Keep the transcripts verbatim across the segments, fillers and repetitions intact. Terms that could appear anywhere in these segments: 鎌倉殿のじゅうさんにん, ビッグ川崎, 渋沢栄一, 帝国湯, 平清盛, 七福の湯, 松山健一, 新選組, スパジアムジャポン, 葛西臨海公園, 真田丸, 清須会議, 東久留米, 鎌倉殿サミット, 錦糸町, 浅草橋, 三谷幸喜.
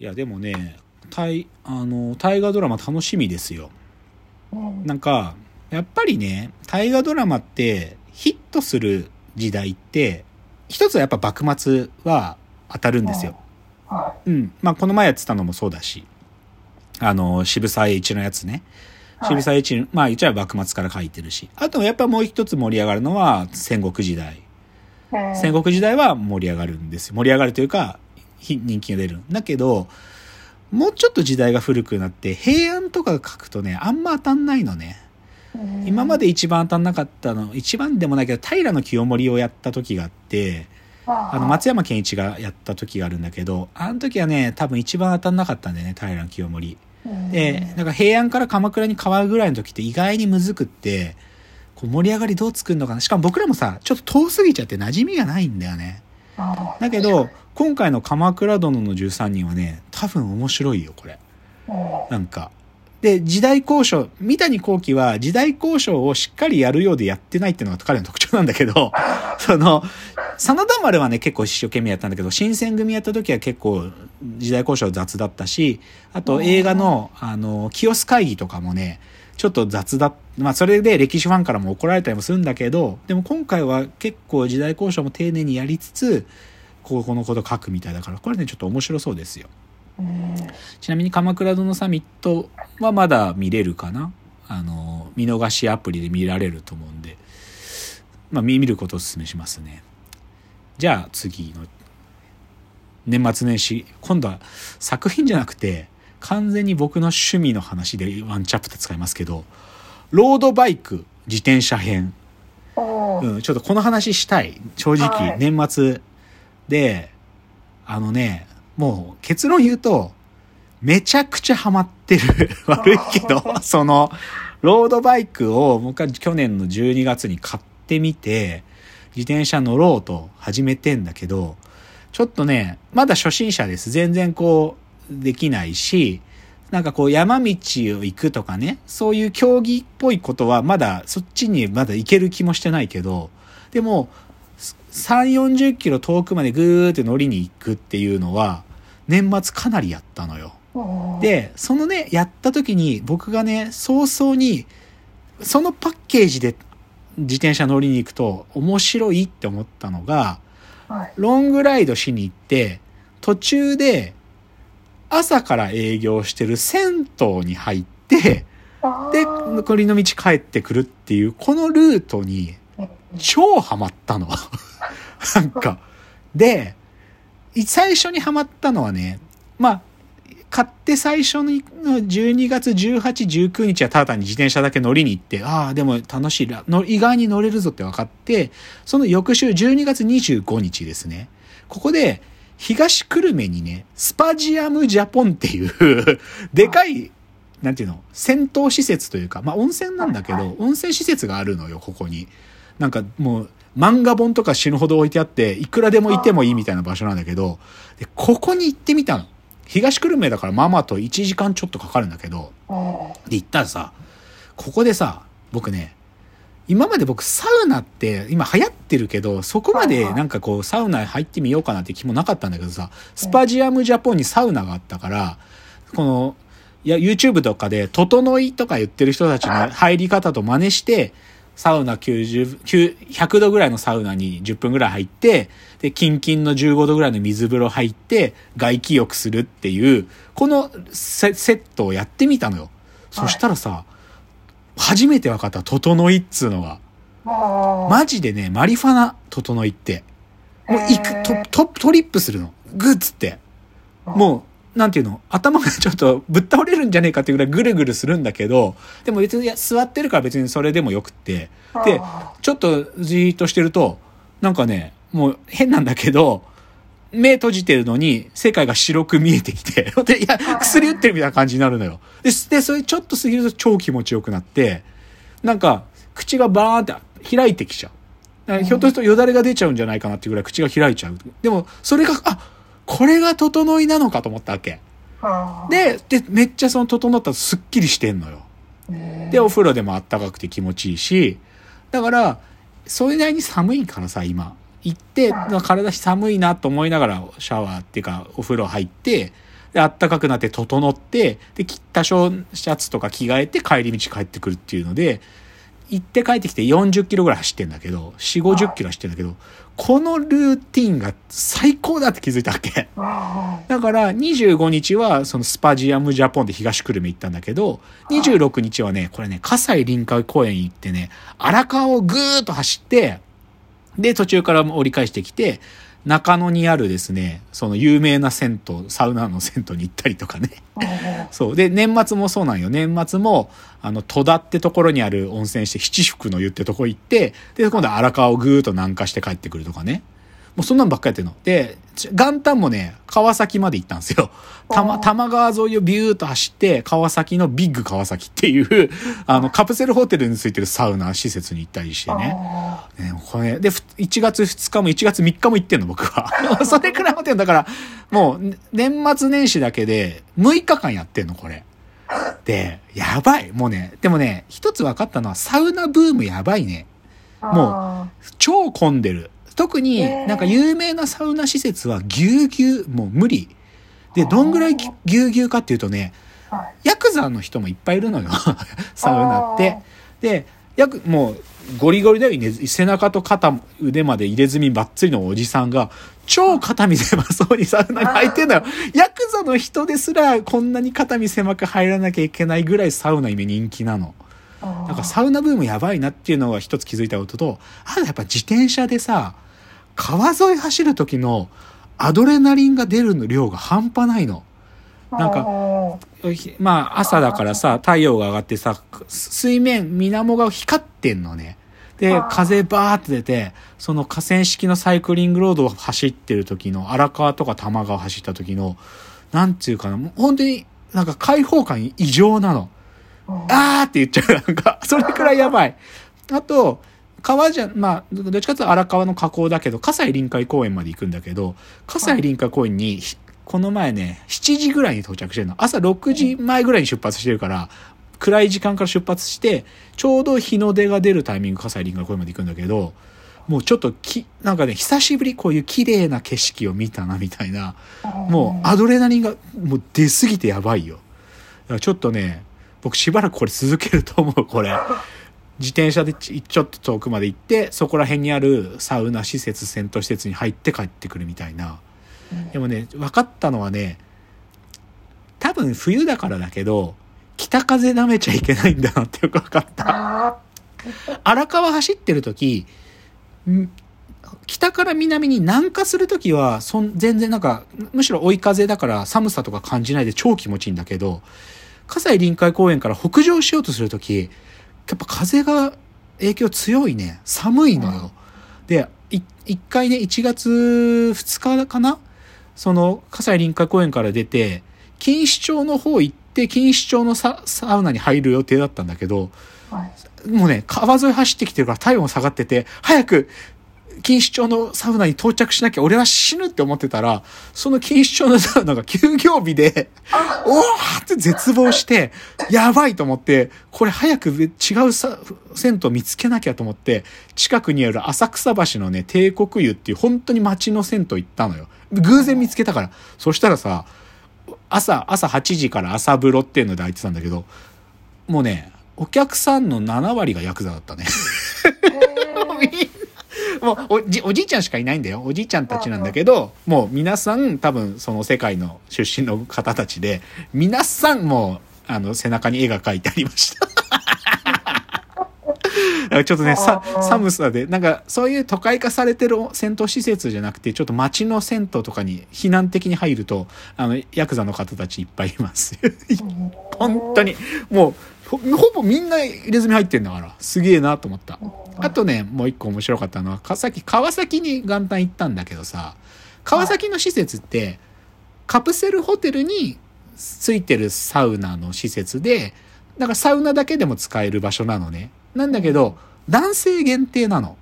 いやでもね、大河ドラマ楽しみですよ。なんかやっぱりね、大河ドラマってヒットする時代って一つはやっぱ幕末は当たるんですよ。うん、まあこの前やってたのもそうだし、あの渋沢栄一のやつね、渋沢栄一、まあ一応は幕末から書いてるし、あとやっぱもう一つ盛り上がるのは戦国時代。戦国時代は盛り上がるんですよ。盛り上がるというか人気が出るんだけど、もうちょっと時代が古くなって平安とか書くとね、あんま当たんないのね。今まで一番当たんなかったの、一番でもないけど平清盛をやった時があって、あの松山健一がやった時があるんだけど、あの時はね多分一番当たんなかったんだよね、平清盛で。なんか平安から鎌倉に変わるぐらいの時って意外にむずくって、こう盛り上がりどう作るのかな。しかも僕らもさちょっと遠すぎちゃって馴染みがないんだよね。だけど今回の鎌倉殿のじゅうさんにんはね多分面白いよこれ。なんかで時代考証、三谷幸喜は時代考証をしっかりやるようでやってないっていうのが彼の特徴なんだけどその真田丸はね結構一生懸命やったんだけど、新選組やった時は結構時代考証雑だったし、あと映画のあの清須会議とかもねちょっと雑だ、まあそれで歴史ファンからも怒られたりもするんだけど、でも今回は結構時代考証も丁寧にやりつつこうこのこと書くみたいだから、これねちょっと面白そうですよ。ちなみに鎌倉殿サミットはまだ見れるかな、あの見逃しアプリで見られると思うんで、まあ、見ることをお勧めしますね。じゃあ次の年末年始、今度は作品じゃなくて完全に僕の趣味の話でワンチャプター使いますけど、ロードバイク自転車編、うん、ちょっとこの話したい正直、はい、年末であのね、もう結論言うとめちゃくちゃハマってる悪いけどそのロードバイクを僕は去年のじゅうにがつに買ってみて自転車乗ろうと始めてんだけど、ちょっとねまだ初心者です。全然こうできないし、なんかこう山道を行くとかね、そういう競技っぽいことはまだそっちにまだ行ける気もしてないけど、でもさんじゅう、よんじゅっキロ遠くまでぐーって乗りに行くっていうのは年末かなりやったのよ。でそのねやった時に僕がね早々にそのパッケージで自転車乗りに行くと面白いって思ったのが、ロングライドしに行って途中で朝から営業してる銭湯に入ってで残りの道帰ってくるっていうこのルートに超ハマったのなんかで最初にハマったのはね、まあ買って最初のじゅうにがつじゅうはち、じゅうくにちはただに自転車だけ乗りに行って、ああでも楽しいの意外に乗れるぞって分かって、その翌週じゅうにがつにじゅうごにちですね、ここで東久留米にねスパジアムジャポンっていうでかいなんていうの銭湯施設というか、まあ温泉なんだけど温泉施設があるのよ。ここになんかもう漫画本とか死ぬほど置いてあっていくらでもいてもいいみたいな場所なんだけど、でここに行ってみたの。東久留米だからまあまあといちじかんちょっとかかるんだけど、で行ったらさ、ここでさ僕ね今まで僕サウナって今流行ってるけどそこまでなんかこうサウナ入ってみようかなって気もなかったんだけどさ、スパジアムジャポンにサウナがあったから、このいや YouTube とかで整いとか言ってる人たちの入り方と真似してサウナきゅうじゅう、ひゃくどぐらいのサウナにじゅっぷんぐらい入って、で、キンキンのじゅうごどぐらいの水風呂入って、外気浴するっていう、このセットをやってみたのよ。そしたらさ、はい、初めて分かった、整いっつうのが。マジでね、マリファナ、整いって。もう行く、トップトリップするの。グッつって。もう、なんていうの頭がちょっとぶっ倒れるんじゃねえかっていうぐらいぐるぐるするんだけど、でも別に座ってるから別にそれでもよくって、でちょっとじーっとしてるとなんかねもう変なんだけど目閉じてるのに世界が白く見えてきてでいや薬打ってるみたいな感じになるのよ。 で, でそれちょっと過ぎると超気持ちよくなって、なんか口がバーンって開いてきちゃう。だからひょっとするとよだれが出ちゃうんじゃないかなっていうぐらい口が開いちゃう。でもそれがあこれが整いなのかと思ったわけ。で、で、めっちゃその整ったらすっきりしてんのよ。で、お風呂でもあったかくて気持ちいいし、だから、それなりに寒いからさ、今。行って、体寒いなと思いながらシャワーっていうかお風呂入って、であったかくなって整って、で多少シャツとか着替えて帰り道帰ってくるっていうので、行って帰ってきてよんじゅっキロぐらい走ってんだけど、よんじゅうごじゅっキロ走ってんだけど、このルーティンが最高だって気づいたわけ。だからにじゅうごにちはそのスパジアムジャポンで東久留米行ったんだけど、にじゅうろくにちはね、これね、葛西臨海公園行ってね、荒川をぐーっと走って、で途中から折り返してきて、中野にあるですね、その有名な銭湯、サウナの銭湯に行ったりとかね。そう。で、年末もそうなんよ。年末も、あの、戸田ってところにある温泉して、七福の湯ってとこ行って、で、今度は荒川をぐーっと南下して帰ってくるとかね。もうそんなんばっかりやってるの。で、元旦もね、川崎まで行ったんですよ。たま、玉川沿いをビューっと走って、川崎のビッグ川崎っていう、あの、カプセルホテルについてるサウナ施設に行ったりしてね。ね、これで、いちがつふつかもいちがつみっかも行ってんの、僕は。それくらいもってんの。だから、もう、年末年始だけで、むいかかんやってんの、これ。で、やばい。もうね、でもね、一つ分かったのは、サウナブームやばいね。もう、超混んでる。特になんか有名なサウナ施設はぎゅうぎゅう、もう無理で、どんぐらいぎゅうぎゅうかっていうとね、ヤクザの人もいっぱいいるのよサウナって。で、もうゴリゴリだよね、背中と肩腕まで入れ墨ばっつりのおじさんが超肩身狭そうにサウナに入ってんだよ。ヤクザの人ですらこんなに肩身狭く入らなきゃいけないぐらいサウナ今人気なの。なんかサウナブームやばいなっていうのが一つ気づいたことと、あとやっぱ自転車でさ、川沿い走る時のアドレナリンが出る量が半端ないの。なんか、まあ朝だからさ、太陽が上がってさ、水面、水面が光ってんのね。で、風バーって出て、その河川敷のサイクリングロードを走ってる時の、荒川とか多摩川走った時の、なんていうかな、本当になんか開放感異常なの。あーって言っちゃう。なんか、それくらいやばい。あと、川じゃ、まあ、どっちかっていうと荒川の河口だけど、葛西臨海公園まで行くんだけど、葛西臨海公園に、この前ね、しちじぐらいに到着してるの。朝ろくじまえぐらいに出発してるから、暗い時間から出発して、ちょうど日の出が出るタイミング、葛西臨海公園まで行くんだけど、もうちょっとき、なんかね、久しぶりこういう綺麗な景色を見たな、みたいな。もう、アドレナリンが、もう出すぎてやばいよ。だからちょっとね、僕しばらくこれ続けると思う、これ。自転車でちょっと遠くまで行って、そこら辺にあるサウナ施設、銭湯施設に入って帰ってくるみたいな、うん、でもね、分かったのはね、多分冬だからだけど北風舐めちゃいけないんだなってよく分かった。荒川走ってる時、北から南に南下する時はそん全然なんか、むしろ追い風だから寒さとか感じないで超気持ちいいんだけど、葛西臨海公園から北上しようとするとき、やっぱ風が影響強いね。寒いのよ。で、一回ね、いちがつふつかかな、その、葛西臨海公園から出て、錦糸町の方行って、錦糸町の サ, サウナに入る予定だったんだけど、はい、もうね、川沿い走ってきてるから体温下がってて、早く、錦糸町のサウナに到着しなきゃ俺は死ぬって思ってたら、その錦糸町のサウナが休業日で、おーって絶望して、やばいと思って、これ早く違うさ銭湯見つけなきゃと思って、近くにある浅草橋のね、帝国湯っていう本当に街の銭湯行ったのよ。偶然見つけたから。そしたらさ、朝、朝はちじから朝風呂っていうので空いてたんだけど、もうね、お客さんのななわりがヤクザだったね。もう お, じおじいちゃんしかいないんだよ。おじいちゃんたちなんだけど、もう皆さん多分その世界の出身の方たちで、皆さんもうあの背中に絵が描いてありました。ちょっとね、さ寒さでなんかそういう都会化されてる銭湯施設じゃなくて、ちょっと町の銭湯とかに避難的に入ると、あのヤクザの方たちいっぱいいます。本当にもう。ほ, ほぼみんな入れ墨入ってんだから、すげえなと思った。あとね、もう一個面白かったのは、川崎川崎に元旦行ったんだけどさ、川崎の施設ってカプセルホテルについてるサウナの施設で、だからサウナだけでも使える場所なのね。なんだけど男性限定なの。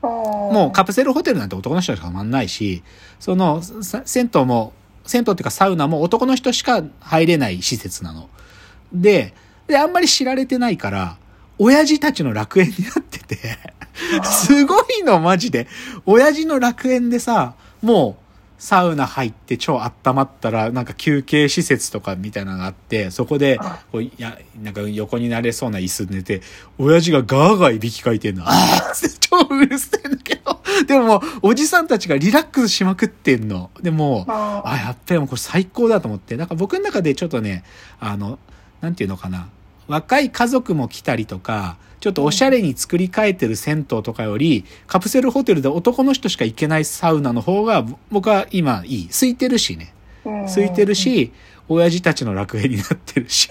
もうカプセルホテルなんて男の人しか泊まんないし、その銭湯も、銭湯っていうかサウナも男の人しか入れない施設なので、で、あんまり知られてないから、親父たちの楽園になってて、すごいの、マジで。親父の楽園でさ、もう、サウナ入って超温まったらなんか休憩施設とかみたいなのがあって、そこでこういやなんか横になれそうな椅子寝て親父がガーガーいびきかいてんの、あーって超うるせえんだけど、でもおじさんたちがリラックスしまくってんので、もうあやっぱりもうこれ最高だと思って、なんか僕の中でちょっとね、あのなんていうのかな、若い家族も来たりとかちょっとおしゃれに作り変えてる銭湯とかよりカプセルホテルで男の人しか行けないサウナの方が僕は今いい、空いてるしね、空いてるし親父たちの楽園になってるし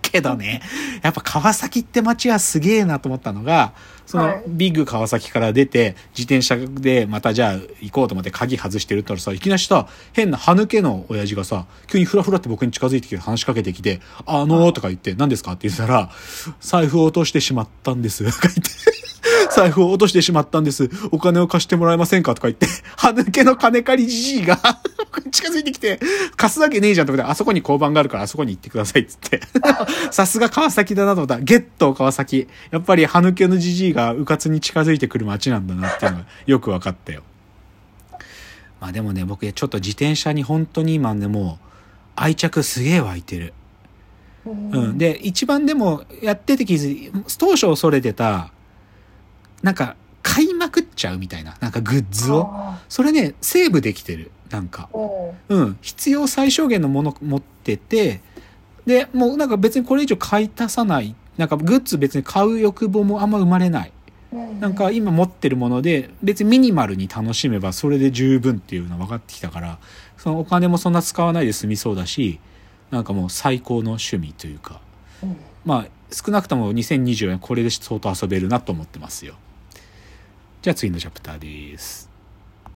けどね、やっぱ川崎って街はすげえなと思ったのが、そのビッグ川崎から出て自転車でまたじゃあ行こうと思って鍵外してるったらさ、いきなりさ変な歯抜けの親父がさ急にフラフラって僕に近づいてきて話しかけてきて、あのーとか言って何ですかって言ったら、財布を落としてしまったんですとか言って財布を落としてしまったんです、お金を貸してもらえませんかとか言って、歯抜けの金借りじじいが近づいてきて、貸すわけねえじゃんと思って、あそこに交番があるからあそこに行ってくださいっつってさすが川崎だなと思った。ゲット川崎、やっぱり歯抜けのじじいがうかつに近づいてくる街なんだなっていうのがよく分かったよまあでもね、僕ちょっと自転車に本当に今ねもう愛着すげえ湧いてる、うん、で一番でもやってて気づい当初恐れてたなんか買いまくっちゃうみたいな、なんかグッズをそれねセーブできてる、なんかうん必要最小限のもの持ってて、でもうなんか別にこれ以上買い足さない、なんかグッズ別に買う欲望もあんま生まれない、なんか今持ってるもので別にミニマルに楽しめばそれで十分っていうの分かってきたから、そのお金もそんな使わないで済みそうだし、なんかもう最高の趣味というか、まあ少なくともにせんにじゅうよねんこれで相当遊べるなと思ってますよ。じゃあ次のチャプターです。